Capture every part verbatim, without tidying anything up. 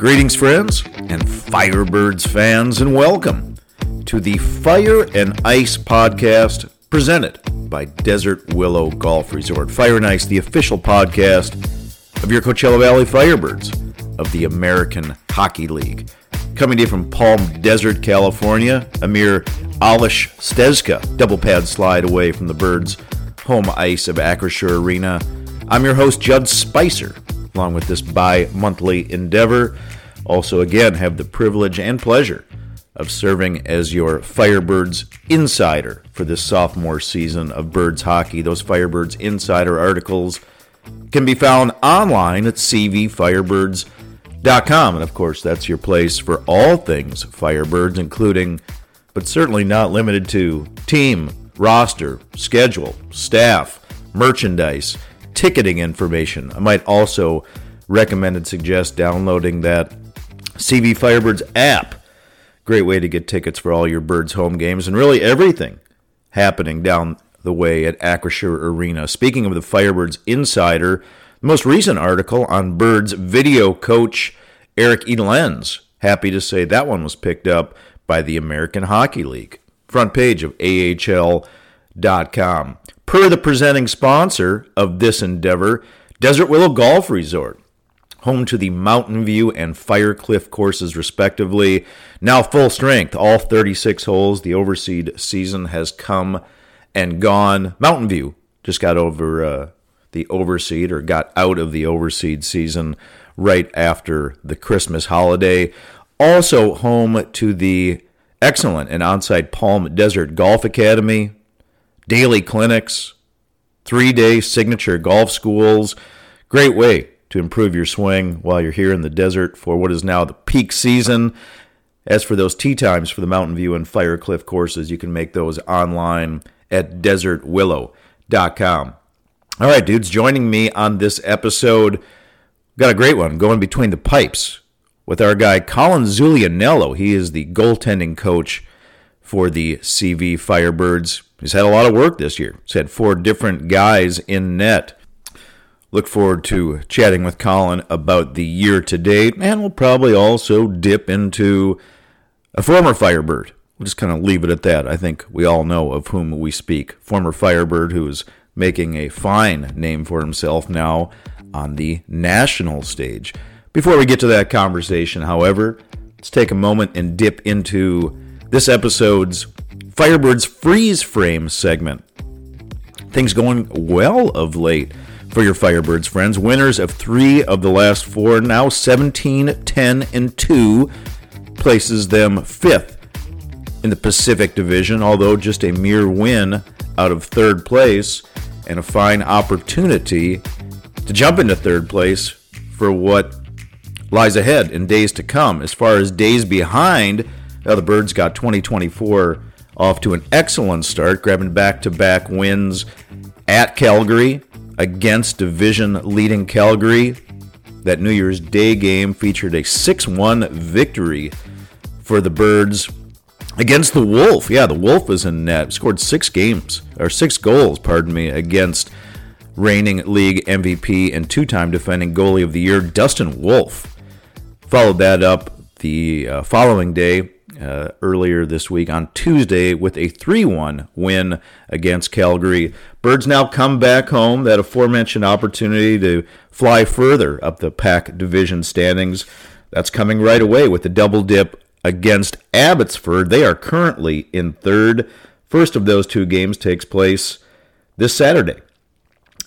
Greetings, friends and Firebirds fans, and welcome to the Fire and Ice podcast presented by Desert Willow Golf Resort. Fire and Ice, the official podcast of your Coachella Valley Firebirds of the American Hockey League. Coming to you from Palm Desert, California, Amir Alish-Stezka, double pad slide away from the Birds' home ice of Acrisure Arena. I'm your host, Judd Spicer, along with this bi-monthly endeavor. Also, again, have the privilege and pleasure of serving as your Firebirds Insider for this sophomore season of Birds Hockey. Those Firebirds Insider articles can be found online at c v firebirds dot com. And, of course, that's your place for all things Firebirds, including, but certainly not limited to, team, roster, schedule, staff, merchandise, ticketing information. I might also recommend and suggest downloading that C V Firebirds app. Great way to get tickets for all your Birds home games and really everything happening down the way at Acrisure Arena. Speaking of the Firebirds Insider, the most recent article on Birds video coach Eric Elenz. Happy to say that one was picked up by the American Hockey League. Front page of A H L dot com. Per the presenting sponsor of this endeavor, Desert Willow Golf Resort, home to the Mountain View and Firecliff courses respectively, now full strength, all thirty-six holes. The overseed season has come and gone. Mountain View just got over uh, the overseed, or got out of the overseed season right after the Christmas holiday. Also home to the excellent and on-site Palm Desert Golf Academy, daily clinics, three-day signature golf schools. Great way to improve your swing while you're here in the desert for what is now the peak season. As for those tee times for the Mountain View and Firecliff courses, you can make those online at desert willow dot com. All right, dudes, joining me on this episode, got a great one going between the pipes with our guy Colin Zulianello. He is the goaltending coach for the C V Firebirds. He's had a lot of work this year. He's had four different guys in net. Look forward to chatting with Colin about the year to date, and we'll probably also dip into a former Firebird. We'll just kind of leave it at that. I think we all know of whom we speak. Former Firebird who's making a fine name for himself now on the national stage. Before we get to that conversation, however, let's take a moment and dip into this episode's Firebirds Freeze Frame segment. Things going well of late for your Firebirds friends. Winners of three of the last four, now seventeen, ten, and two, places them fifth in the Pacific Division, although just a mere win out of third place, and a fine opportunity to jump into third place for what lies ahead in days to come. As far as days behind, now the Birds got twenty twenty-four off to an excellent start, grabbing back-to-back wins at Calgary against division-leading Calgary. That New Year's Day game featured a six one victory for the Birds against the Wolf. Yeah, the Wolf was in net. Scored six games, or six goals, pardon me, against reigning league M V P and two-time defending goalie of the year, Dustin Wolf. Followed that up the uh, following day, uh, earlier this week, on Tuesday, with a three one win against Calgary. Birds now come back home, that aforementioned opportunity to fly further up the Pac Division standings. That's coming right away with the double dip against Abbotsford. They are currently in third. First of those two games takes place this Saturday,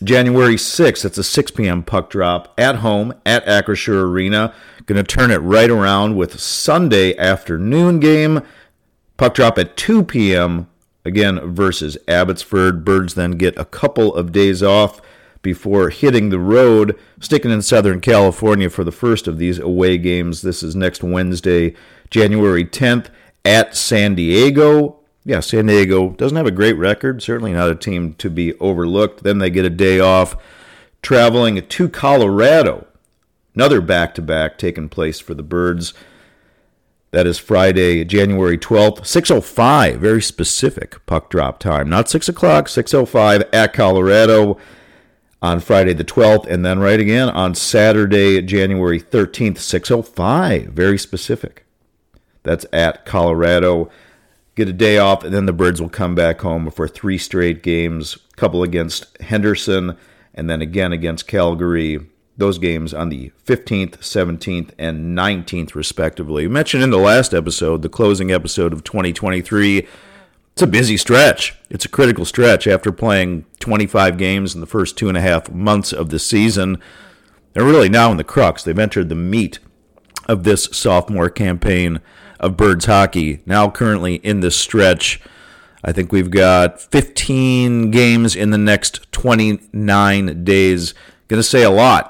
January sixth, it's a six p.m. puck drop at home at Acrisure Arena. Going to turn it right around with Sunday afternoon game. Puck drop at two p.m. again versus Abbotsford. Birds then get a couple of days off before hitting the road, sticking in Southern California for the first of these away games. This is next Wednesday, January tenth at San Diego. Yeah, San Diego doesn't have a great record, certainly not a team to be overlooked. Then they get a day off, traveling to Colorado. Another back-to-back taking place for the Birds. That is Friday, January twelfth, six oh five, very specific puck drop time. Not six o'clock, six oh five at Colorado. on Friday the twelfth, and then right again on Saturday, January thirteenth, six oh five. Very specific. That's at Colorado. Get a day off, and then the Birds will come back home for three straight games, a couple against Henderson, and then again against Calgary. Those games on the fifteenth, seventeenth, and nineteenth, respectively. We mentioned in the last episode, the closing episode of twenty twenty-three, it's a busy stretch. It's a critical stretch after playing twenty-five games in the first two and a half months of the season. They're really now in the crux. They've entered the meat of this sophomore campaign of Birds hockey, now currently in this stretch. I think we've got fifteen games in the next twenty-nine days. Going to say a lot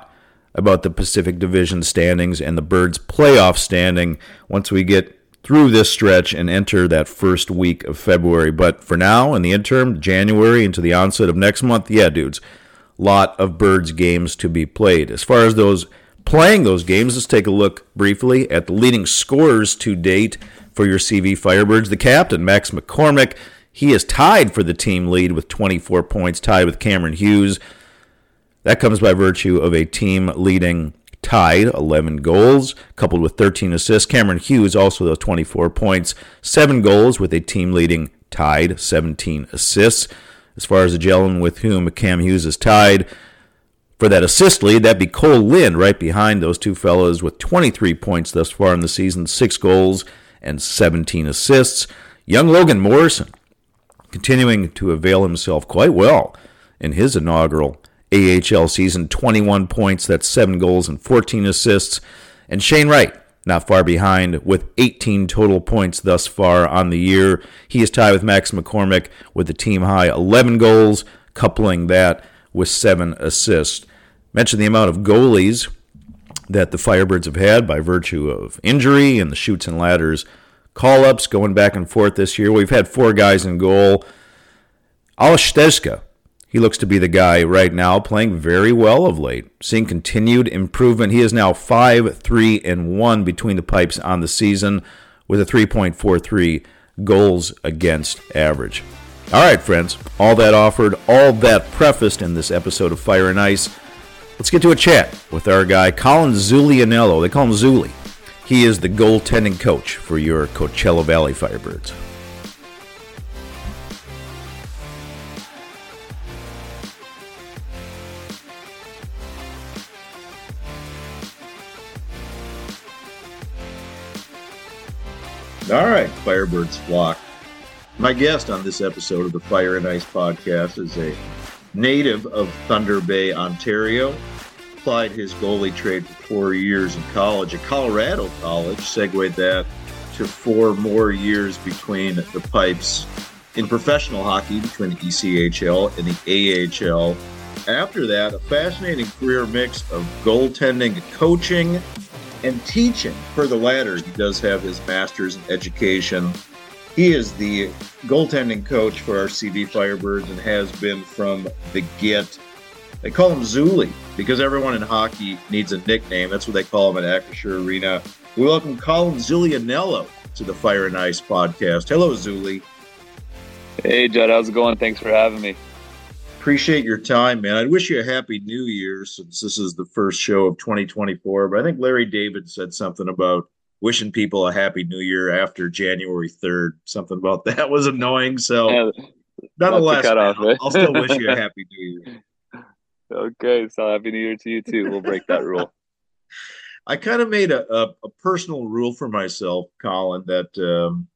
about the Pacific Division standings and the Birds' playoff standing once we get through this stretch and enter that first week of February. But for now, in the interim, January into the onset of next month, yeah, dudes, lot of Birds games to be played. As far as those playing those games, let's take a look briefly at the leading scorers to date for your C V Firebirds. The captain, Max McCormick, he is tied for the team lead with twenty-four points, tied with Cameron Hughes. That comes by virtue of a team leading tied, eleven goals, coupled with thirteen assists. Cameron Hughes also has twenty-four points, seven goals with a team leading tied, seventeen assists. As far as the gentleman with whom Cam Hughes is tied for that assist lead, that'd be Cole Lind right behind those two fellows with twenty-three points thus far in the season, six goals and seventeen assists. Young Logan Morrison continuing to avail himself quite well in his inaugural A H L season, twenty-one points, that's seven goals and fourteen assists. And Shane Wright, not far behind, with eighteen total points thus far on the year. He is tied with Max McCormick with a team-high eleven goals, coupling that with seven assists. Mention the amount of goalies that the Firebirds have had by virtue of injury and the shoots and ladders call-ups going back and forth this year. We've had four guys in goal. Alish-Stezka, he looks to be the guy right now, playing very well of late, seeing continued improvement. He is now five three and one between the pipes on the season with a three point four three goals against average. All right, friends, all that offered, all that prefaced in this episode of Fire and Ice, let's get to a chat with our guy, Colin Zulianello. They call him Zuli. He is the goaltending coach for your Coachella Valley Firebirds. All right, Firebirds flock. My guest on this episode of the Fire and Ice podcast is a native of Thunder Bay, Ontario. Applied his goalie trade for four years in college at Colorado College, segued that to four more years between the pipes in professional hockey between the E C H L and the A H L. After that, a fascinating career mix of goaltending, coaching, and teaching. For the latter, he does have his master's in education. He is the goaltending coach for our C V Firebirds and has been from the get. They call him Zuli because everyone in hockey needs a nickname. That's what they call him at Acrisure Arena. We welcome Colin Zulianello to the Fire and Ice podcast. Hello, Zuli. Hey, Judd. How's it going? Thanks for having me. Appreciate your time, man. I wish you a happy new year since this is the first show of twenty twenty-four, but I think Larry David said something about wishing people a happy new year after January third. Something about that was annoying. So yeah, nonetheless, man, off, right? I'll still wish you a happy new year. Okay, so happy new year to you too. We'll break that rule. I kind of made a, a, a personal rule for myself, Colin, that um,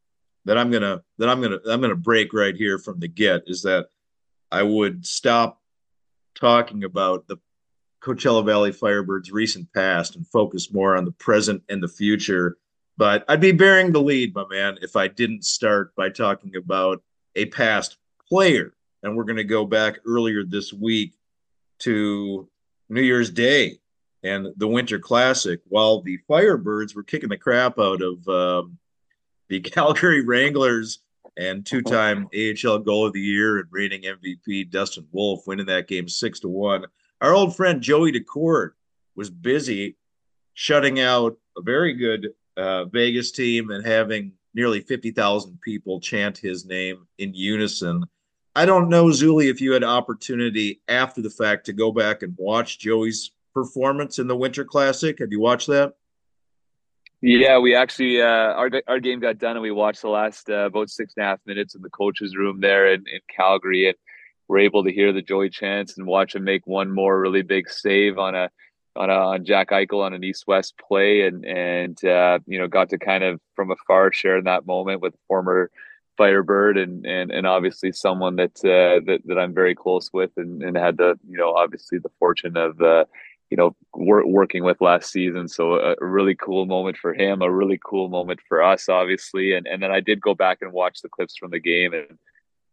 that I'm gonna that I'm gonna I'm gonna break right here from the get is that I would stop talking about the Coachella Valley Firebirds' recent past and focus more on the present and the future. But I'd be bearing the lead, my man, if I didn't start by talking about a past player. And we're going to go back earlier this week to New Year's Day and the Winter Classic while the Firebirds were kicking the crap out of um, the Calgary Wranglers and two-time A H L Goal of the Year and reigning M V P Dustin Wolf, winning that game six to one. Our old friend Joey Daccord was busy shutting out a very good uh, Vegas team and having nearly fifty thousand people chant his name in unison. I don't know, Zuli, if you had opportunity after the fact to go back and watch Joey's performance in the Winter Classic. Have you watched that? Yeah, we actually, uh, our our game got done and we watched the last uh, about six and a half minutes in the coach's room there in, in Calgary, and we're able to hear the Joey chants and watch him make one more really big save on a on a on Jack Eichel on an east-west play, and and uh, you know, got to kind of from afar share in that moment with former Firebird and and and obviously someone that uh, that that I'm very close with, and, and had the you know obviously the fortune of. Uh, you know, we're working with last season. So a really cool moment for him, a really cool moment for us, obviously. And and then I did go back and watch the clips from the game, and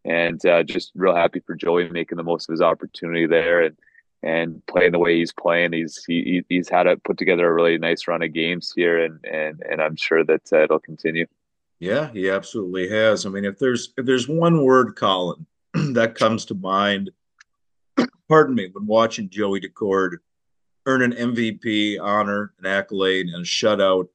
and uh, just real happy for Joey making the most of his opportunity there, and and playing the way he's playing. He's he, he's had a, put together a really nice run of games here, and and and I'm sure that uh, it'll continue. Yeah, he absolutely has. I mean, if there's if there's one word, Colin, that comes to mind, pardon me, when watching Joey Daccord earn an M V P honor, an accolade, and a shutout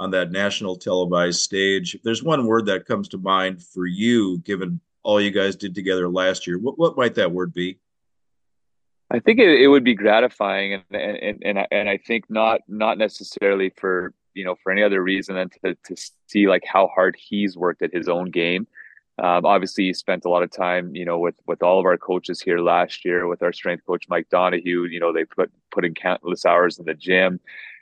on that national televised stage, if there's one word that comes to mind for you, given all you guys did together last year, what what might that word be? I think it, it would be gratifying, and and and I, and I think not not necessarily for you know for any other reason than to to see like how hard he's worked at his own game. Um, obviously, he spent a lot of time, you know, with, with all of our coaches here last year, with our strength coach, Mike Donahue. You know, they put, put in countless hours in the gym.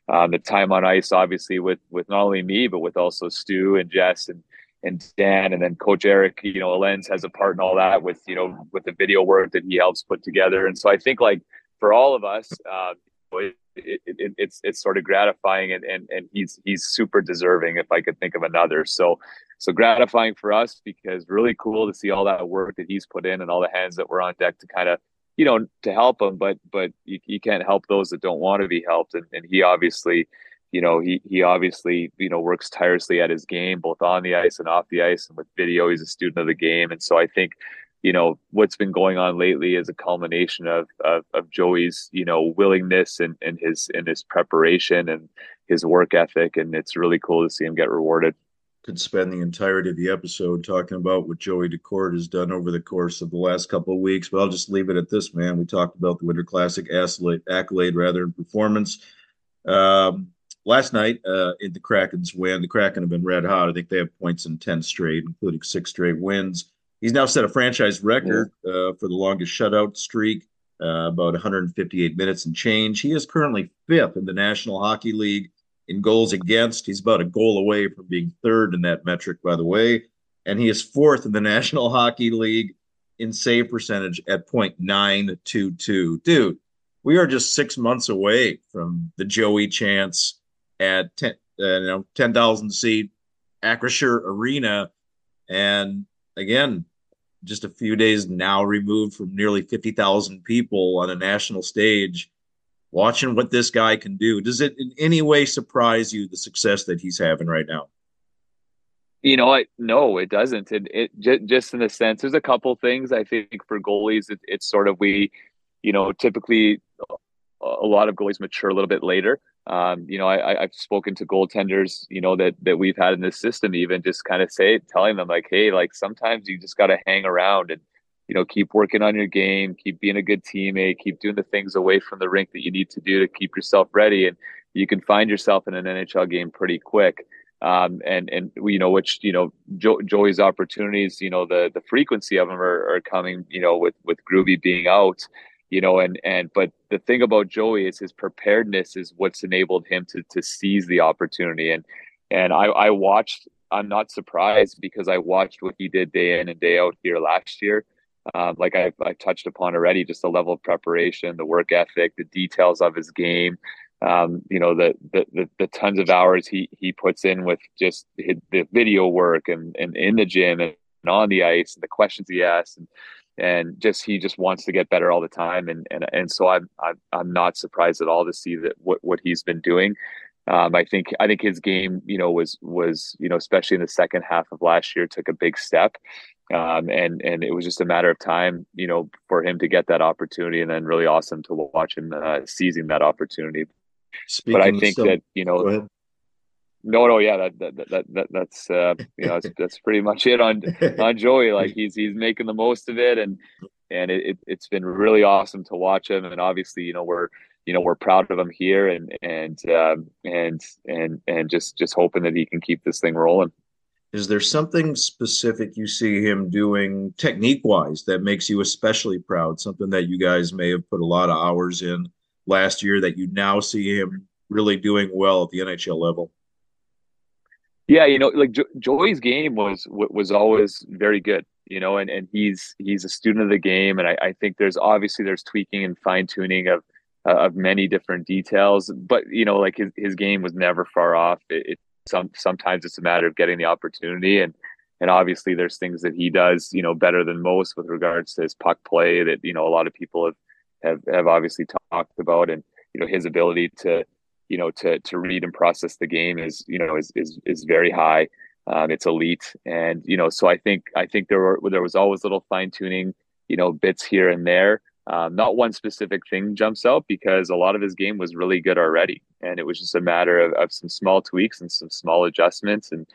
Um, the time on ice, obviously, with, with not only me, but with also Stu and Jess and, and Dan. And then Coach Eric, you know, Elenz has a part in all that with, you know, with the video work that he helps put together. And so I think, like, for all of us, uh, it, it, it, it's it's sort of gratifying, and, and, and he's he's super deserving, if I could think of another. So, So gratifying for us, because really cool to see all that work that he's put in and all the hands that were on deck to kind of, you know, to help him. But but you, you can't help those that don't want to be helped. And, and he obviously, you know, he he obviously, you know, works tirelessly at his game, both on the ice and off the ice. And with video, he's a student of the game. And so I think, you know, what's been going on lately is a culmination of of, of Joey's, you know, willingness and, and his and his preparation and his work ethic. And it's really cool to see him get rewarded. Could spend the entirety of the episode talking about what Joey Daccord has done over the course of the last couple of weeks, but I'll just leave it at this, man. We talked about the Winter Classic accolade, accolade rather, and performance. Um, last night uh, in the Kraken's win, the Kraken have been red hot. I think they have points in ten straight, including six straight wins. He's now set a franchise record uh, for the longest shutout streak, uh, about one hundred fifty-eight minutes and change. He is currently fifth in the National Hockey League in goals against. He's about a goal away from being third in that metric, by the way. And he is fourth in the National Hockey League in save percentage at point nine two two. Dude, we are just six months away from the Joey chance at ten, uh, you know, ten thousand seat Acrisure Arena. And again, just a few days now removed from nearly fifty thousand people on a national stage, watching what this guy can do. Does it in any way surprise you, the success that he's having right now? You know, I, no, it doesn't. It, it j- just in a sense, there's a couple things. I think for goalies, it, it's sort of we, you know, typically a lot of goalies mature a little bit later. Um, you know, I, I've spoken to goaltenders, you know, that, that we've had in this system, even just kind of say, telling them like, hey, like sometimes you just got to hang around and, you know, keep working on your game, keep being a good teammate, keep doing the things away from the rink that you need to do to keep yourself ready. And you can find yourself in an N H L game pretty quick. Um, and, and you know, which, you know, jo- Joey's opportunities, you know, the the frequency of them are, are coming, you know, with, with Groovy being out, you know, and, and but the thing about Joey is his preparedness is what's enabled him to to seize the opportunity. And, and I, I watched, I'm not surprised because I watched what he did day in and day out here last year. Um, like I've, I've touched upon already, just the level of preparation, the work ethic, the details of his game, um, you know, the, the, the, the tons of hours he, he puts in with just his, the video work and, and in the gym and on the ice and the questions he asks and, and just, he just wants to get better all the time. And, and, and so I'm, I'm, I'm not surprised at all to see that what, what he's been doing. Um, I think, I think his game, you know, was, was, you know, especially in the second half of last year, took a big step. Um, and, and it was just a matter of time, you know, for him to get that opportunity, and then really awesome to watch him uh, seizing that opportunity. Speaking but I think so, that, you know, No, no, yeah, that that that, that that's uh, you know, that's, that's pretty much it on on Joey. Like he's he's making the most of it, and and it it's been really awesome to watch him. And obviously, you know, we're you know we're proud of him here, and and um, and and and just just hoping that he can keep this thing rolling. Is there something specific you see him doing technique-wise that makes you especially proud? Something that you guys may have put a lot of hours in last year that you now see him really doing well at the N H L level? Yeah, you know, like jo- Joey's game was was always very good, you know, and, and he's he's a student of the game, and I, I think there's obviously there's tweaking and fine tuning of uh, of many different details, but you know, like his, his game was never far off. It, it some sometimes it's a matter of getting the opportunity, and and obviously there's things that he does, you know, better than most with regards to his puck play that you know a lot of people have have, have obviously talked about, and you know his ability to. you know, to, to read and process the game is, you know, is, is, is very high. Um, it's elite. And, you know, so I think, I think there were, there was always little fine tuning, you know, bits here and there. Um, not one specific thing jumps out because a lot of his game was really good already. And it was just a matter of, of some small tweaks and some small adjustments and,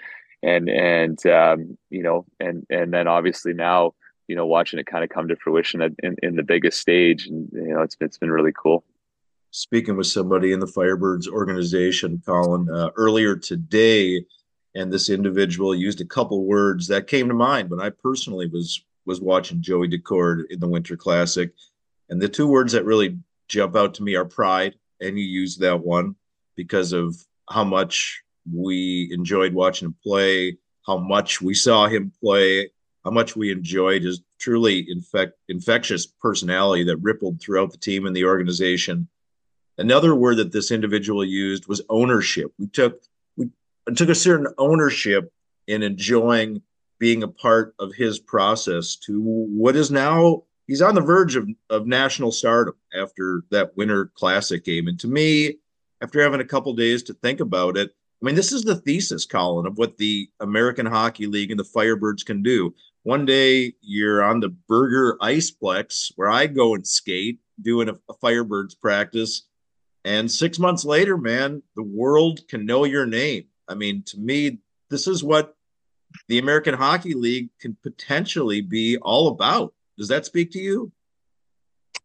and, and, um, you know, and, and then obviously now, you know, watching it kind of come to fruition in, in the biggest stage, and, you know, it's, it's been really cool. Speaking with somebody in the Firebirds organization, Colin, uh, earlier today, and this individual used a couple words that came to mind when I personally was was watching Joey Daccord in the Winter Classic. And the two words that really jump out to me are pride, and you used that one because of how much we enjoyed watching him play, how much we saw him play, how much we enjoyed his truly infect, infectious personality that rippled throughout the team and the organization. Another word that this individual used was ownership. We took we took a certain ownership in enjoying being a part of his process to what is now, he's on the verge of, of national stardom after that Winter Classic game. And to me, after having a couple days to think about it, I mean, this is the thesis, Colin, of what the American Hockey League and the Firebirds can do. One day you're on the Burger Iceplex where I go and skate doing a, a Firebirds practice. And six months later, man, the world can know your name. I mean, to me, this is what the American Hockey League can potentially be all about. Does that speak to you?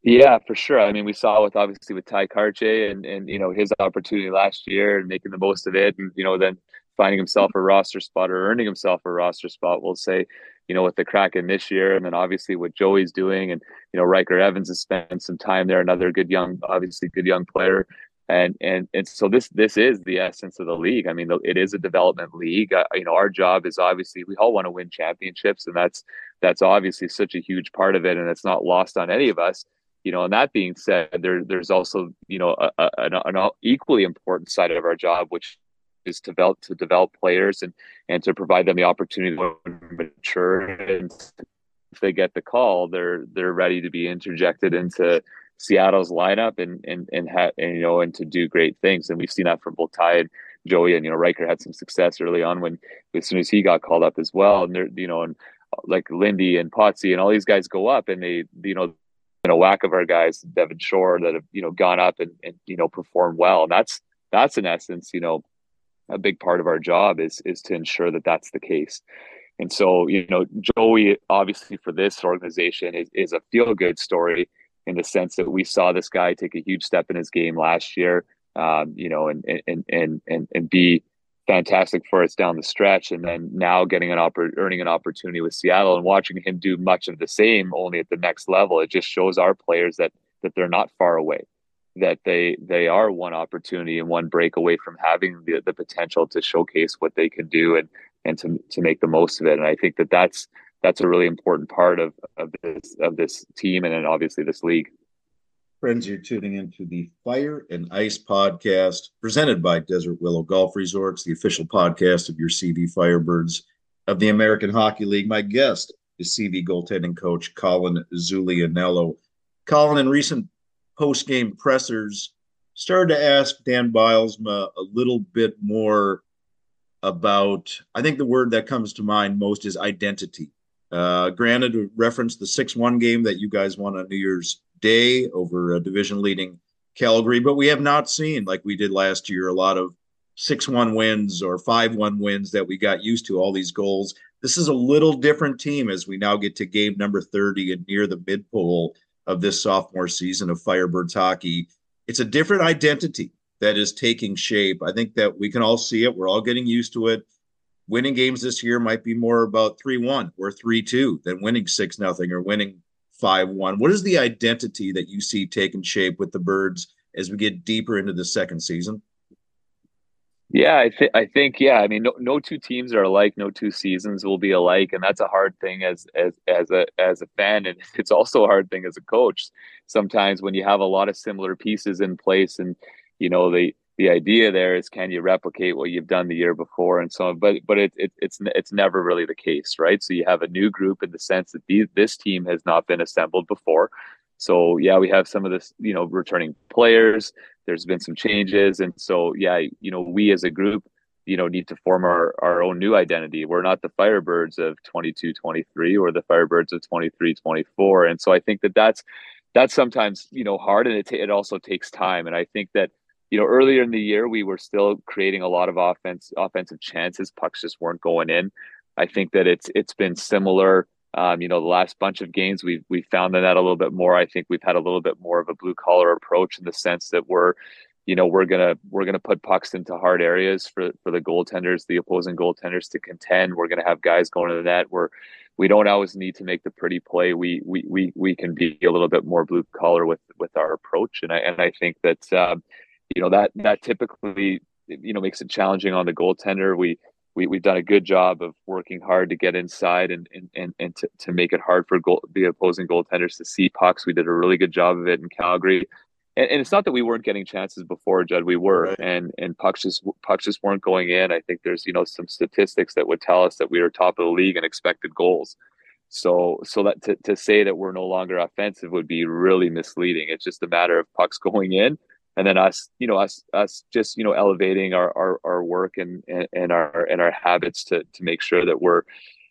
Yeah, for sure. I mean, we saw with obviously with Ty Cartier and, and you know, his opportunity last year and making the most of it. And, you know, then finding himself a roster spot or earning himself a roster spot, we'll say, you know, with the Kraken this year, and then obviously what Joey's doing, and you know, Riker Evans has spent some time there, another good young, obviously good young player, and and and so this this is the essence of the league. I mean, it is a development league. Uh, you know, our job is obviously we all want to win championships, and that's that's obviously such a huge part of it, and it's not lost on any of us. You know, and that being said, there there's also you know a, a, an, an equally important side of our job, which is to develop to develop players and and to provide them the opportunity to mature, and if they get the call, they're they're ready to be interjected into Seattle's lineup and and and, ha- and you know and to do great things. And we've seen that from both Ty and Joey, and you know Riker had some success early on when as soon as he got called up as well, and they're you know and like Lindy and Potsy and all these guys go up and they you know in a whack of our guys Devin Shore that have you know gone up and, and you know performed well, and that's that's in essence you know. a big part of our job is is to ensure that that's the case. And so, you know, Joey, obviously for this organization is, is a feel-good story in the sense that we saw this guy take a huge step in his game last year, um, you know, and, and, and, and, and be fantastic for us down the stretch. And then now getting an oppor- earning an opportunity with Seattle and watching him do much of the same, only at the next level. It just shows our players that, that they're not far away. That they they are one opportunity and one break away from having the, the potential to showcase what they can do and and to to make the most of it. And I think that that's that's a really important part of of this of this team and then obviously this league. Friends, you're tuning into the Fire and Ice podcast presented by Desert Willow Golf Resorts, the official podcast of your C V Firebirds of the American Hockey League. My guest is C V goaltending coach Colin Zulianello. Colin, in recent post-game pressers, started to ask Dan Bylsma a little bit more about, I think the word that comes to mind most is identity. Uh, granted, to reference the six one game that you guys won on New Year's Day over a division-leading Calgary, but we have not seen, like we did last year, a lot of six one wins or five one wins that we got used to, all these goals. This is a little different team as we now get to game number thirty and near the mid-pool of this sophomore season of Firebirds hockey. It's a different identity that is taking shape. I think that we can all see it. We're all getting used to it. Winning games this year might be more about three one or three two than winning six nothing or winning five one. What is the identity that you see taking shape with the Birds as we get deeper into the second season? Yeah, I, th- I think, yeah, I mean, no, no two teams are alike. No two seasons will be alike. And that's a hard thing as, as, as a, as a fan. And it's also a hard thing as a coach. Sometimes when you have a lot of similar pieces in place and, you know, the, the idea there is, can you replicate what you've done the year before and so on, but, but it, it, it's, it's never really the case, right? So you have a new group in the sense that these, this team has not been assembled before. So yeah, we have some of this, you know, returning players. There's been some changes. And so, yeah, you know, we as a group, you know, need to form our, our own new identity. We're not the Firebirds of twenty-two twenty-three or the Firebirds of twenty-three twenty-four. And so I think that that's, that's sometimes, you know, hard, and it, t- it also takes time. And I think that, you know, earlier in the year, we were still creating a lot of offense, offensive chances. Pucks just weren't going in. I think that it's, it's been similar. Um, you know, the last bunch of games, we've, we've found that out a little bit more. I think we've had a little bit more of a blue collar approach in the sense that we're, you know, we're going to, we're going to put pucks into hard areas for, for the goaltenders, the opposing goaltenders to contend. We're going to have guys going to the net. We're, we don't always need to make the pretty play. We, we, we, we can be a little bit more blue collar with, with our approach. And I, and I think that, um, you know, that, that typically, you know, makes it challenging on the goaltender. We, We, we've done a good job of working hard to get inside and and, and, and to, to make it hard for goal, the opposing goaltenders to see pucks. We did a really good job of it in Calgary. And, and it's not that we weren't getting chances before, Judd. We were. Right. And and pucks just, pucks just weren't going in. I think there's, you know, some statistics that would tell us that we were top of the league in expected goals. So so that to, to say that we're no longer offensive would be really misleading. It's just a matter of pucks going in. And then us, you know, us, us just, you know, elevating our, our, our work and, and, and our, and our habits to, to make sure that we're,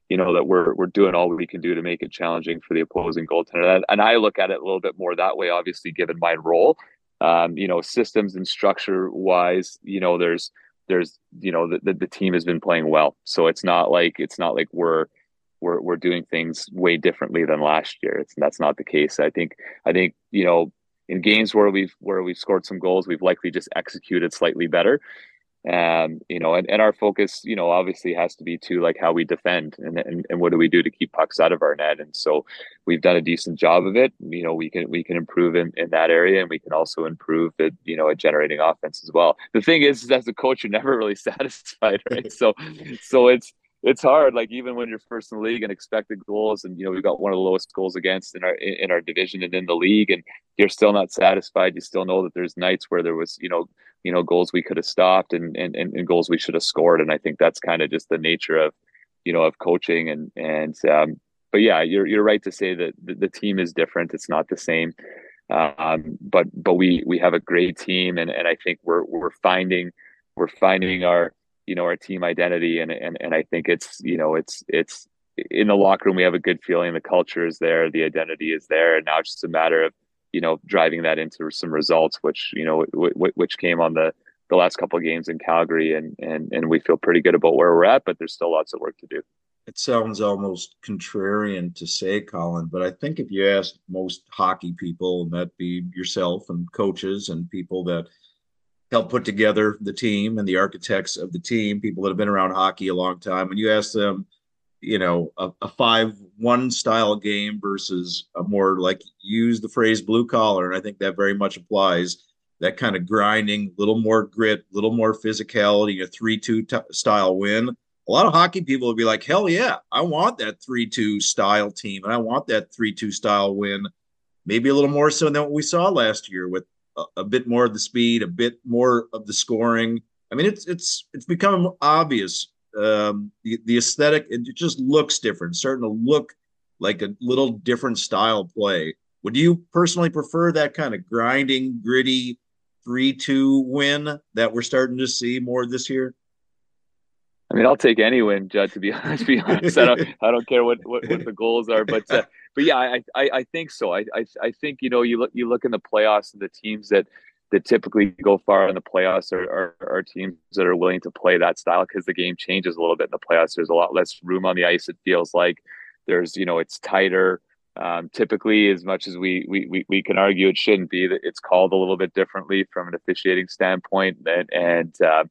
you know, that we're, we're doing all we can do to make it challenging for the opposing goaltender. And I look at it a little bit more that way, obviously, given my role, um, you know, systems and structure wise, you know, there's, there's, you know, the, the, the team has been playing well. So it's not like, it's not like we're, we're, we're doing things way differently than last year. It's, that's not the case. I think, I think, you know, in games where we've where we've scored some goals, we've likely just executed slightly better, um, you know. And, and our focus, you know, obviously has to be to like how we defend and, and and what do we do to keep pucks out of our net. And so we've done a decent job of it. You know, we can we can improve in, in that area, and we can also improve at you know at generating offense as well. The thing is, is as a coach, you're never really satisfied, right? So so it's. It's hard, like even when you're first in the league and expected goals, and you know we've got one of the lowest goals against in our in our division and in the league, and you're still not satisfied. You still know that there's nights where there was you know you know goals we could have stopped and and, and goals we should have scored, and I think that's kind of just the nature of you know of coaching and and um, but yeah, you're you're right to say that the, the team is different. It's not the same, um, but but we we have a great team, and and I think we're we're finding we're finding our. you know, our team identity. And, and, and I think it's, you know, it's, it's in the locker room, we have a good feeling. The culture is there. The identity is there. And now it's just a matter of, you know, driving that into some results, which, you know, w- w- which came on the, the last couple of games in Calgary, and, and, and we feel pretty good about where we're at, but there's still lots of work to do. It sounds almost contrarian to say, Colin, but I think if you ask most hockey people, and that'd be yourself and coaches and people that help put together the team and the architects of the team, people that have been around hockey a long time. And you ask them, you know, a, a five one style game versus a more, like, use the phrase blue collar. And I think that very much applies, that kind of grinding, little more grit, little more physicality, a three two t- style win. A lot of hockey people will be like, hell yeah, I want that three two style team. And I want that three two style win. Maybe a little more so than what we saw last year with a bit more of the speed, a bit more of the scoring. I mean, it's it's it's become obvious. Um, the, the aesthetic, it just looks different, starting to look like a little different style play. Would you personally prefer that kind of grinding, gritty three two win that we're starting to see more this year? I mean, I'll take any win, Judd, to be honest. To be honest. I, don't, I don't care what, what, what the goals are, but uh, but yeah, I, I, I think so. I, I I think you know you look you look in the playoffs and the teams that that typically go far in the playoffs are, are, are teams that are willing to play that style, because the game changes a little bit in the playoffs. There's a lot less room on the ice, it feels like. There's, you know, it's tighter. Um, typically, as much as we, we, we, we can argue it shouldn't be, that it's called a little bit differently from an officiating standpoint. And, and, uh,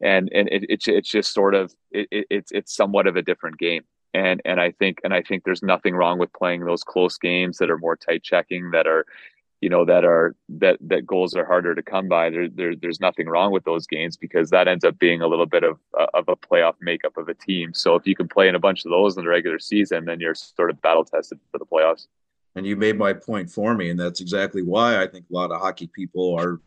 and, and it, it, it's just sort of, it, it, it's, it's somewhat of a different game. And, and I think, and I think there's nothing wrong with playing those close games that are more tight checking, that are, you know, that are, that, that goals are harder to come by. There, there, there's nothing wrong with those games, because that ends up being a little bit of, of a playoff makeup of a team. So if you can play in a bunch of those in the regular season, then you're sort of battle tested for the playoffs. And you made my point for me. And that's exactly why I think a lot of hockey people are,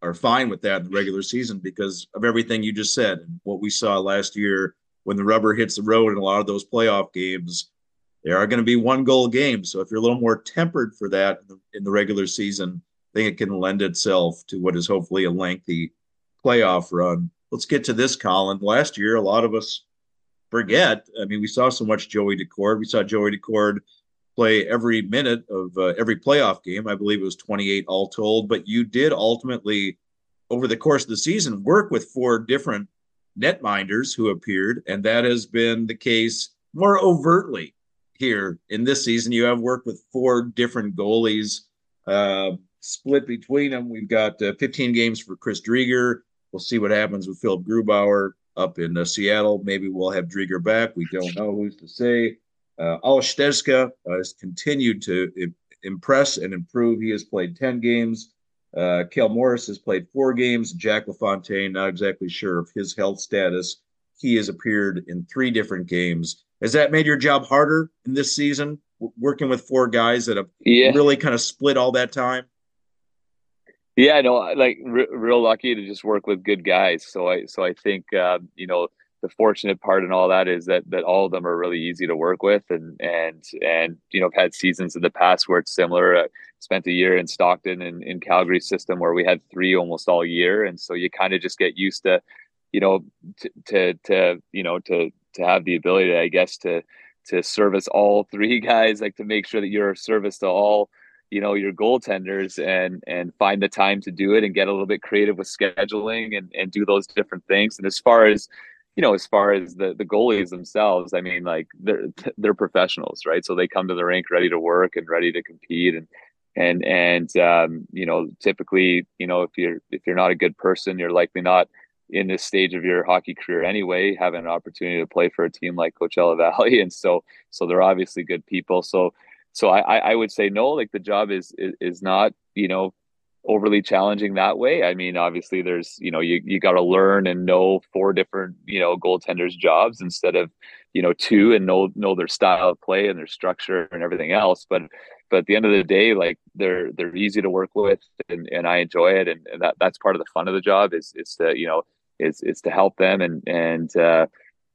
are fine with that in the regular season, because of everything you just said, and what we saw last year when the rubber hits the road in a lot of those playoff games. There are going to be one goal games. So if you're a little more tempered for that in the regular season, I think it can lend itself to what is hopefully a lengthy playoff run. Let's get to this, Colin. Last year, a lot of us forget. I mean, we saw so much Joey Daccord. We saw Joey Daccord play every minute of uh, every playoff game. I believe it was twenty-eight all told. But you did ultimately, over the course of the season, work with four different netminders who appeared. And that has been the case more overtly. Here in this season, you have worked with four different goalies, uh, split between them. We've got uh, fifteen games for Chris Driedger. We'll see what happens with Philip Grubauer up in uh, Seattle. Maybe we'll have Driedger back. We don't know, who's to say. Uh, Alish-Stezka uh, has continued to i- impress and improve. He has played ten games. Uh, Kale Morris has played four games. Jack LaFontaine, not exactly sure of his health status. He has appeared in three different games. Has that made your job harder in this season, w- working with four guys that have yeah. really kind of split all that time? Yeah, no, like re- real lucky to just work with good guys. So I, so I think uh, you know, the fortunate part in all that is that that all of them are really easy to work with, and and and you know, I've had seasons in the past where it's similar. I spent a year in Stockton and in, in Calgary system where we had three almost all year, and so you kind of just get used to, you know, to to, to you know to. to have the ability, I guess, to, to service all three guys, like to make sure that you're of service to all, you know, your goaltenders, and, and find the time to do it, and get a little bit creative with scheduling, and, and do those different things. And as far as, you know, as far as the, the goalies themselves, I mean, like they're, they're professionals, right? So they come to the rink ready to work and ready to compete. And, and, and, um, you know, typically, you know, if you're, if you're not a good person, you're likely not in this stage of your hockey career anyway, having an opportunity to play for a team like Coachella Valley. And so, so they're obviously good people. So, so I, I would say no, like the job is, is, is not, you know, overly challenging that way. I mean, obviously there's, you know, you, you got to learn and know four different, you know, goaltenders' jobs instead of, you know, two, and know, know their style of play and their structure and everything else. But, but at the end of the day, like they're, they're easy to work with, and, and I enjoy it. And, and that, that's part of the fun of the job is, is to, you know, Is is to help them and and uh,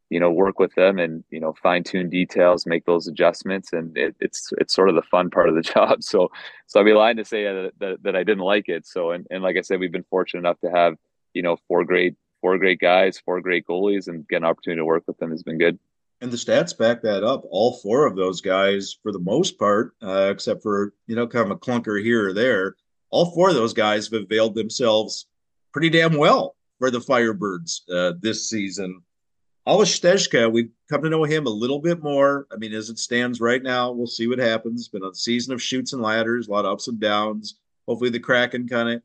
you know, work with them, and you know, fine tune details, make those adjustments, and it, it's it's sort of the fun part of the job. So so I'd be lying to say that, that that I didn't like it. So and and like I said, we've been fortunate enough to have, you know, four great four great guys, four great goalies, and get an opportunity to work with them has been good. And the stats back that up. All four of those guys, for the most part, uh, except for, you know, kind of a clunker here or there, all four of those guys have availed themselves pretty damn well for the Firebirds uh, this season. Alish-Stezka, we've come to know him a little bit more. I mean, as it stands right now, we'll see what happens. It's been a season of shoots and ladders, a lot of ups and downs. Hopefully the Kraken kind of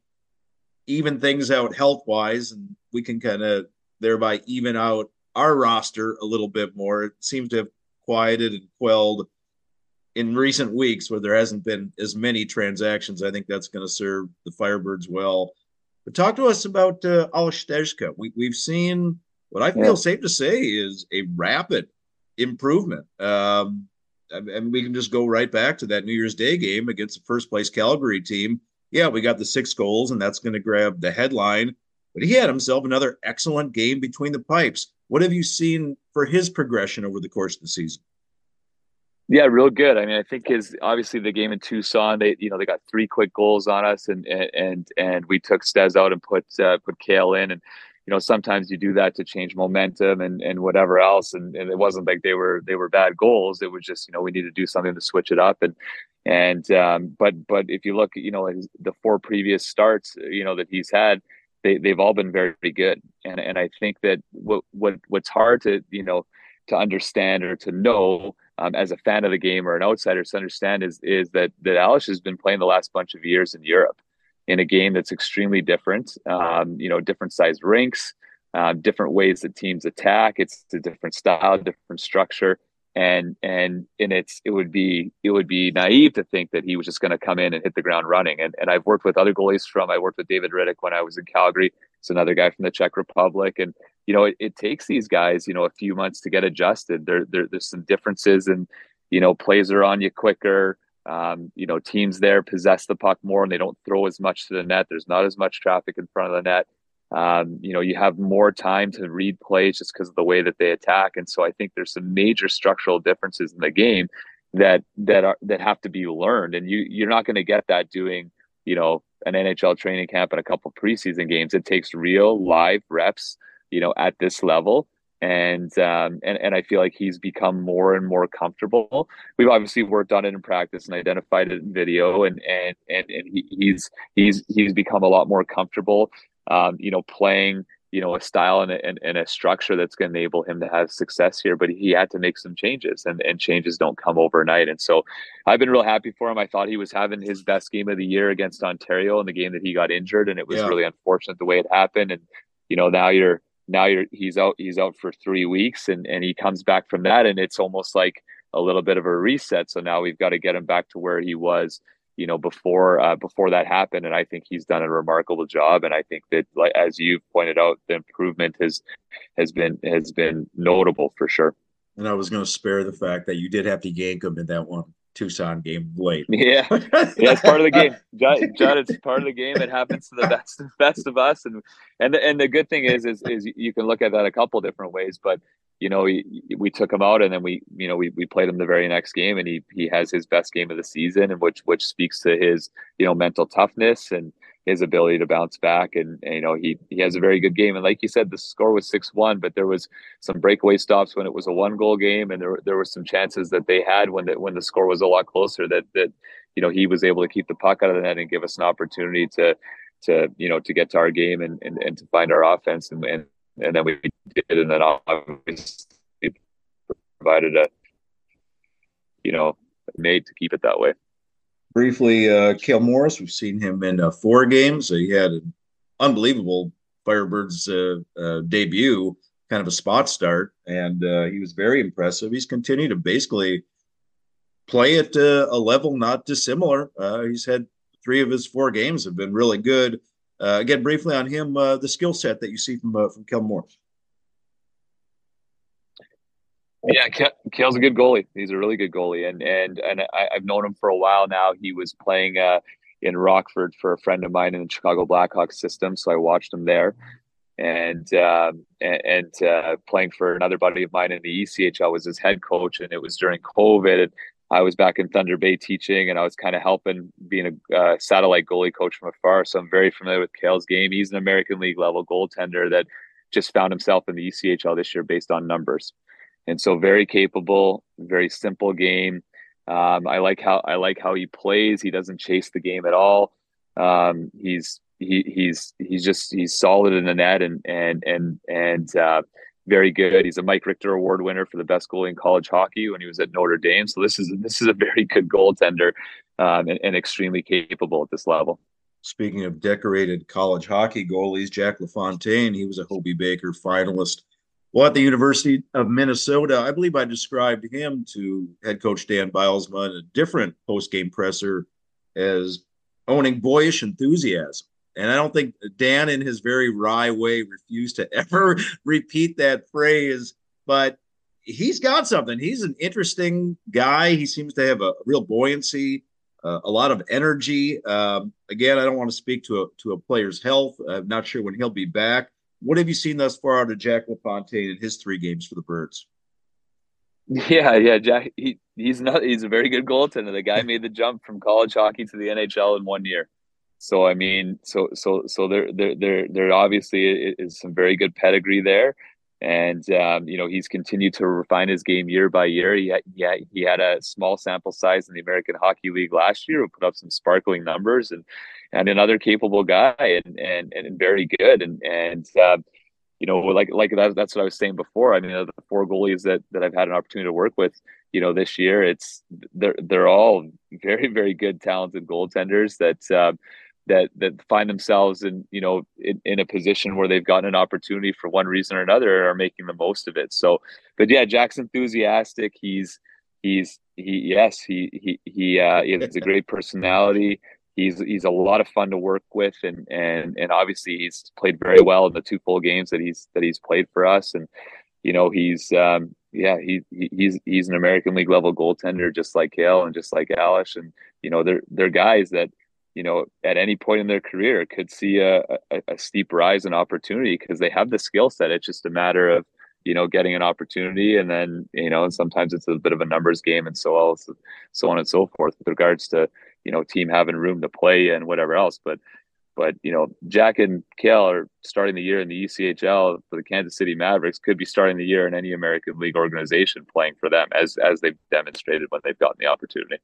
even things out health-wise, and we can kind of thereby even out our roster a little bit more. It seems to have quieted and quelled in recent weeks where there hasn't been as many transactions. I think that's going to serve the Firebirds well. But talk to us about uh, Alish-Stezka. We, we've seen what I feel yeah. safe to say is a rapid improvement. Um, and, and we can just go right back to that New Year's Day game against the first-place Calgary team. Yeah, we got the six goals, and that's going to grab the headline. But he had himself another excellent game between the pipes. What have you seen for his progression over the course of the season? Yeah, real good. I mean, I think his obviously the game in Tucson, they you know they got three quick goals on us, and and and we took Stez out and put uh, put Kale in, and you know, sometimes you do that to change momentum and, and whatever else. And, and it wasn't like they were, they were bad goals. It was just, you know, we need to do something to switch it up. And, and, um, but, but if you look at, you know, his, the four previous starts, you know, that he's had, they, they've all been very, very good. And, and I think that what, what, what's hard to, you know, to understand or to know, um, as a fan of the game or an outsider to understand is, is that, that Alish has been playing the last bunch of years in Europe in a game that's extremely different, um, you know, different sized rinks, uh, different ways that teams attack. It's a different style, different structure. And, and, and it's, it would be, it would be naive to think that he was just going to come in and hit the ground running. And, and I've worked with other goalies from, I worked with David Riddick when I was in Calgary. It's another guy from the Czech Republic. And, you know, it, it takes these guys, you know, a few months to get adjusted. There, there there's some differences and, you know, plays are on you quicker. Um, you know, teams there possess the puck more and they don't throw as much to the net. There's not as much traffic in front of the net. Um, you know, you have more time to read plays just because of the way that they attack. And so I think there's some major structural differences in the game that, that are, that have to be learned. And you, you're not going to get that doing, you know, an N H L training camp and a couple preseason games. It takes real live reps, you know, at this level. And, um, and, and I feel like he's become more and more comfortable. We've obviously worked on it in practice and identified it in video and, and, and, and he, he's, he's, he's become a lot more comfortable. Um, you know, playing, you know, a style and a, and, and a structure that's going to enable him to have success here. But he had to make some changes, and, and changes don't come overnight. And so I've been real happy for him. I thought he was having his best game of the year against Ontario in the game that he got injured, and it was yeah. really unfortunate the way it happened. And, you know, now you're now you're he's out he's out for three weeks, and, and he comes back from that, and it's almost like a little bit of a reset. So now we've got to get him back to where he was, you know, before uh, before that happened. And I think he's done a remarkable job. And I think that, like, as you pointed out, the improvement has has been has been notable for sure. And I was going to spare the fact that you did have to yank him in that one Tucson game late. Yeah, yeah, it's part of the game, Judd. Judd, it's part of the game. It happens to the best best of us. And and the, and the good thing is is is you can look at that a couple different ways, but. You know, we, we took him out, and then we, you know, we, we played him the very next game, and he he has his best game of the season, and which which speaks to his, you know, mental toughness and his ability to bounce back. And, and you know, he he has a very good game. And like you said, the score was six one, but there was some breakaway stops when it was a one goal game, and there there were some chances that they had when that when the score was a lot closer that that you know he was able to keep the puck out of the net and give us an opportunity to to you know to get to our game and and, and to find our offense and. and And then we did, and then obviously provided a, you know, made to keep it that way. Briefly, uh, Kale Morris, we've seen him in uh, four games. He had an unbelievable Firebirds uh, uh, debut, kind of a spot start, and uh, he was very impressive. He's continued to basically play at uh, a level not dissimilar. Uh, he's had three of his four games have been really good. Uh, again, briefly on him, uh, the skill set that you see from uh, from Kale Morris. Yeah, Ke- Kale's a good goalie. He's a really good goalie, and and and I, I've known him for a while now. He was playing uh, in Rockford for a friend of mine in the Chicago Blackhawks system, so I watched him there, and um, and, and uh, playing for another buddy of mine in the E C H L was his head coach, and it was during COVID. And I was back in Thunder Bay teaching, and I was kind of helping being a uh, satellite goalie coach from afar. So I'm very familiar with Kale's game. He's an American League level goaltender that just found himself in the E C H L this year based on numbers. And so very capable, very simple game. Um, I like how, I like how he plays. He doesn't chase the game at all. Um, he's, he, he's, he's just, he's solid in the net and, and, and, and, uh, very good. He's a Mike Richter Award winner for the best goalie in college hockey when he was at Notre Dame. So this is this is a very good goaltender um, and, and extremely capable at this level. Speaking of decorated college hockey goalies, Jack LaFontaine, he was a Hobey Baker finalist while at the University of Minnesota. I believe I described him to head coach Dan Bylsma in a different post-game presser as owning boyish enthusiasm. And I don't think Dan, in his very wry way, refused to ever repeat that phrase. But he's got something. He's an interesting guy. He seems to have a real buoyancy, uh, a lot of energy. Um, again, I don't want to speak to a, to a player's health. I'm not sure when he'll be back. What have you seen thus far out of Jack LaFontaine in his three games for the Birds? Yeah, yeah, Jack. He, he's not. He's a very good goaltender. The guy made the jump from college hockey to the N H L in one year. So I mean, so so so there there there there obviously is some very good pedigree there, and um, you know, he's continued to refine his game year by year. He had, he had, he had a small sample size in the American Hockey League last year, who put up some sparkling numbers, and and another capable guy, and and and very good, and and. Um, You know, like like that, that's what I was saying before. I mean, the four goalies that, that I've had an opportunity to work with, you know, this year, it's they're they're all very, very good, talented goaltenders that uh, that that find themselves in you know in, in a position where they've gotten an opportunity for one reason or another, and are making the most of it. So, but yeah, Jack's enthusiastic. He's he's he yes he he he uh, he has a great personality. He's he's a lot of fun to work with, and, and and obviously he's played very well in the two full games that he's that he's played for us. And you know, he's um, yeah he he's he's an American League level goaltender, just like Kale and just like Alish. And you know, they're they're guys that, you know, at any point in their career could see a a, a steep rise in opportunity, because they have the skill set. It's just a matter of, you know, getting an opportunity, and then, you know, and sometimes it's a bit of a numbers game, and so else, so on and so forth with regards to, you know, team having room to play and whatever else. But, but, you know, Jack and Kale are starting the year in the E C H L for the Kansas City Mavericks, could be starting the year in any American League organization playing for them, as, as they've demonstrated when they've gotten the opportunity.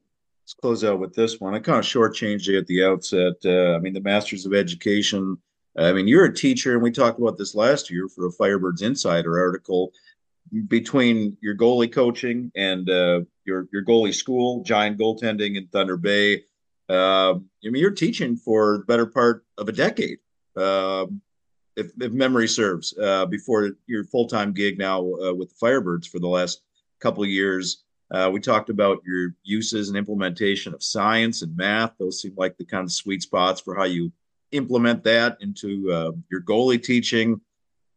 Let's close out with this one. I kind of shortchanged you at the outset. Uh, I mean, the Masters of Education, I mean, you're a teacher, and we talked about this last year for a Firebirds Insider article. Between your goalie coaching and uh, your your goalie school, giant goaltending in Thunder Bay, uh, I mean, you're teaching for the better part of a decade, uh, if, if memory serves, uh, before your full-time gig now uh, with the Firebirds for the last couple of years. Uh, we talked about your uses and implementation of science and math. Those seem like the kind of sweet spots for how you implement that into uh, your goalie teaching.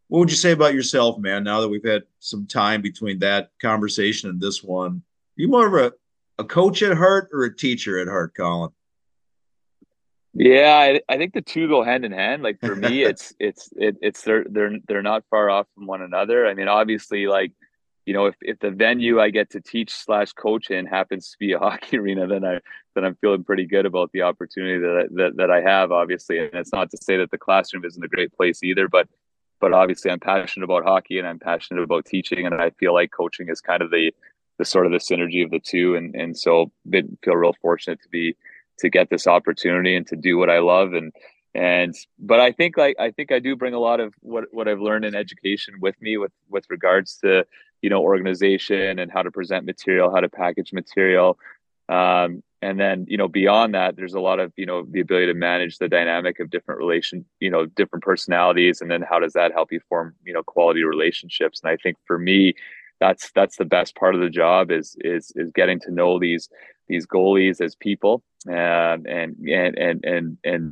What would you say about yourself, man, now that we've had some time between that conversation and this one? Are you more of a, a coach at heart or a teacher at heart, Colin? Yeah, I, I think the two go hand in hand. Like, for me, it's it's it, it's they're they're they're not far off from one another. I mean, obviously, like, you know, if, if the venue I get to teach slash coach in happens to be a hockey arena, then I then I'm feeling pretty good about the opportunity that I, that that I have. Obviously, and it's not to say that the classroom isn't a great place either, but but obviously I'm passionate about hockey, and I'm passionate about teaching, and I feel like coaching is kind of the the sort of the synergy of the two, and and so been feel real fortunate to be to get this opportunity and to do what I love. And And, but I think, like, I think I do bring a lot of what, what I've learned in education with me with, with regards to, you know, organization and how to present material, how to package material. Um, and then, you know, beyond that, there's a lot of, you know, the ability to manage the dynamic of different relation, you know, different personalities. And then how does that help you form, you know, quality relationships? And I think for me, that's, that's the best part of the job is, is, is getting to know these, these goalies as people, um, and, and, and, and, and,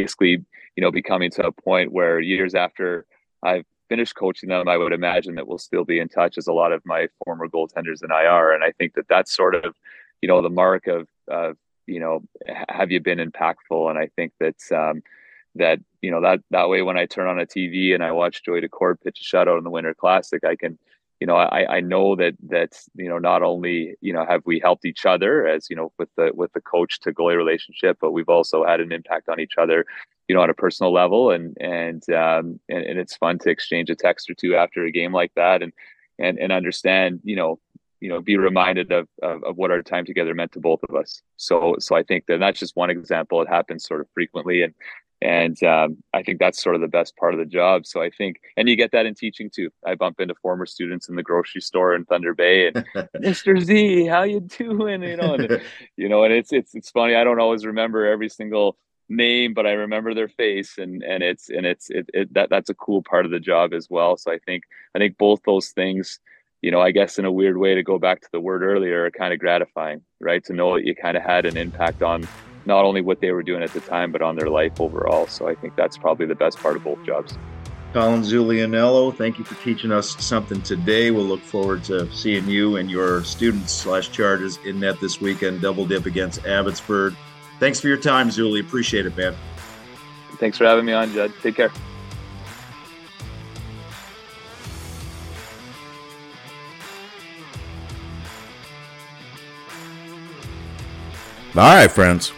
basically, you know, becoming to a point where years after I've finished coaching them, I would imagine that we'll still be in touch, as a lot of my former goaltenders and I are. And I think that that's sort of, you know, the mark of, uh, you know, have you been impactful? And I think that, um, that, you know, that, that way, when I turn on a T V and I watch Joey Daccord pitch a shutout in the Winter Classic, I can, you know, I, I know that that's, you know, not only, you know, have we helped each other as, you know, with the, with the coach to goalie relationship, but we've also had an impact on each other, you know, on a personal level. And, and, um, and, and it's fun to exchange a text or two after a game like that, and, and, and understand, you know, you know, be reminded of, of, of what our time together meant to both of us. So, so I think that that's just one example. It happens sort of frequently, and, And um, I think that's sort of the best part of the job. So I think, and you get that in teaching too. I bump into former students in the grocery store in Thunder Bay, and Mister Z, how you doing? You know, and, you know, and it's it's it's funny. I don't always remember every single name, but I remember their face, and and it's and it's it, it that that's a cool part of the job as well. So I think I think both those things, you know, I guess in a weird way, to go back to the word earlier, are kind of gratifying, right? To know that you kind of had an impact on not only what they were doing at the time, but on their life overall. So I think that's probably the best part of both jobs. Colin Zulianello, thank you for teaching us something today. We'll look forward to seeing you and your students slash charges in net this weekend, double dip against Abbotsford. Thanks for your time, Zuli. Appreciate it, man. Thanks for having me on, Judd. Take care. All right, friends.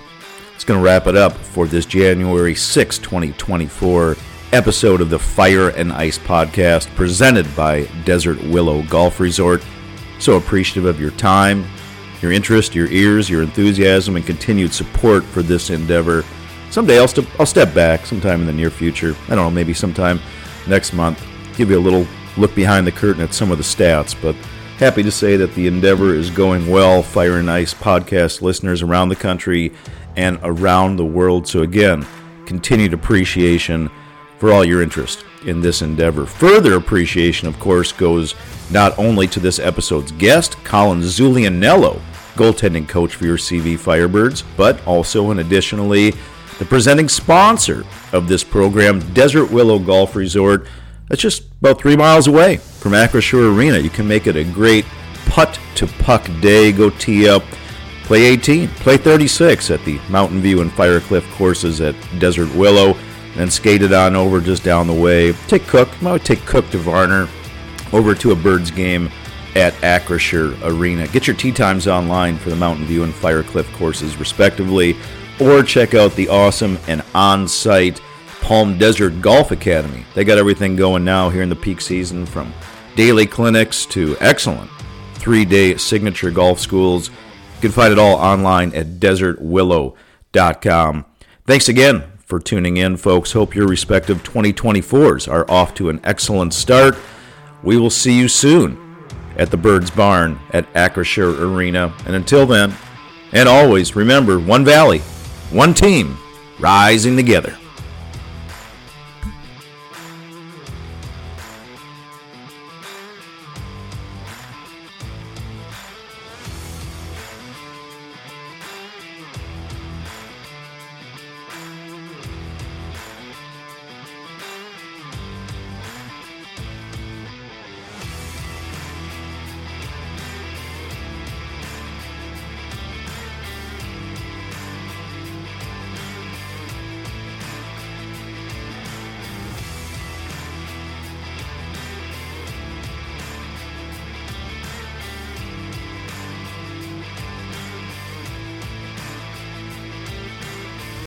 going to wrap it up for this January sixth, twenty twenty-four episode of the Fire and Ice podcast presented by Desert Willow Golf Resort. So appreciative of your time, your interest, your ears, your enthusiasm, and continued support for this endeavor. Someday I'll, st- I'll step back sometime in the near future. I don't know, maybe sometime next month. Give you a little look behind the curtain at some of the stats, but happy to say that the endeavor is going well, Fire and Ice podcast listeners around the country and around the world. So again, continued appreciation for all your interest in this endeavor. Further appreciation, of course, goes not only to this episode's guest, Colin Zulianello, goaltending coach for your C V Firebirds, but also and additionally, the presenting sponsor of this program, Desert Willow Golf Resort. That's just about three miles away from Acrisure Arena. You can make it a great putt-to-puck day. Go tee up, play eighteen, play thirty-six at the Mountain View and Firecliff courses at Desert Willow, and then skate it on over just down the way. Take Cook. I would take Cook to Varner over to a Birds game at Acrisure Arena. Get your tee times online for the Mountain View and Firecliff courses, respectively, or check out the awesome and on-site Palm Desert Golf Academy. They got everything going now here in the peak season, from daily clinics to excellent three-day signature golf schools. You can find it all online at desert willow dot com. Thanks again for tuning in, folks. Hope your respective twenty twenty-fours are off to an excellent start. We will see you soon at the Birds Barn at Acrisure Arena. And until then, and always remember, one valley, one team, rising together.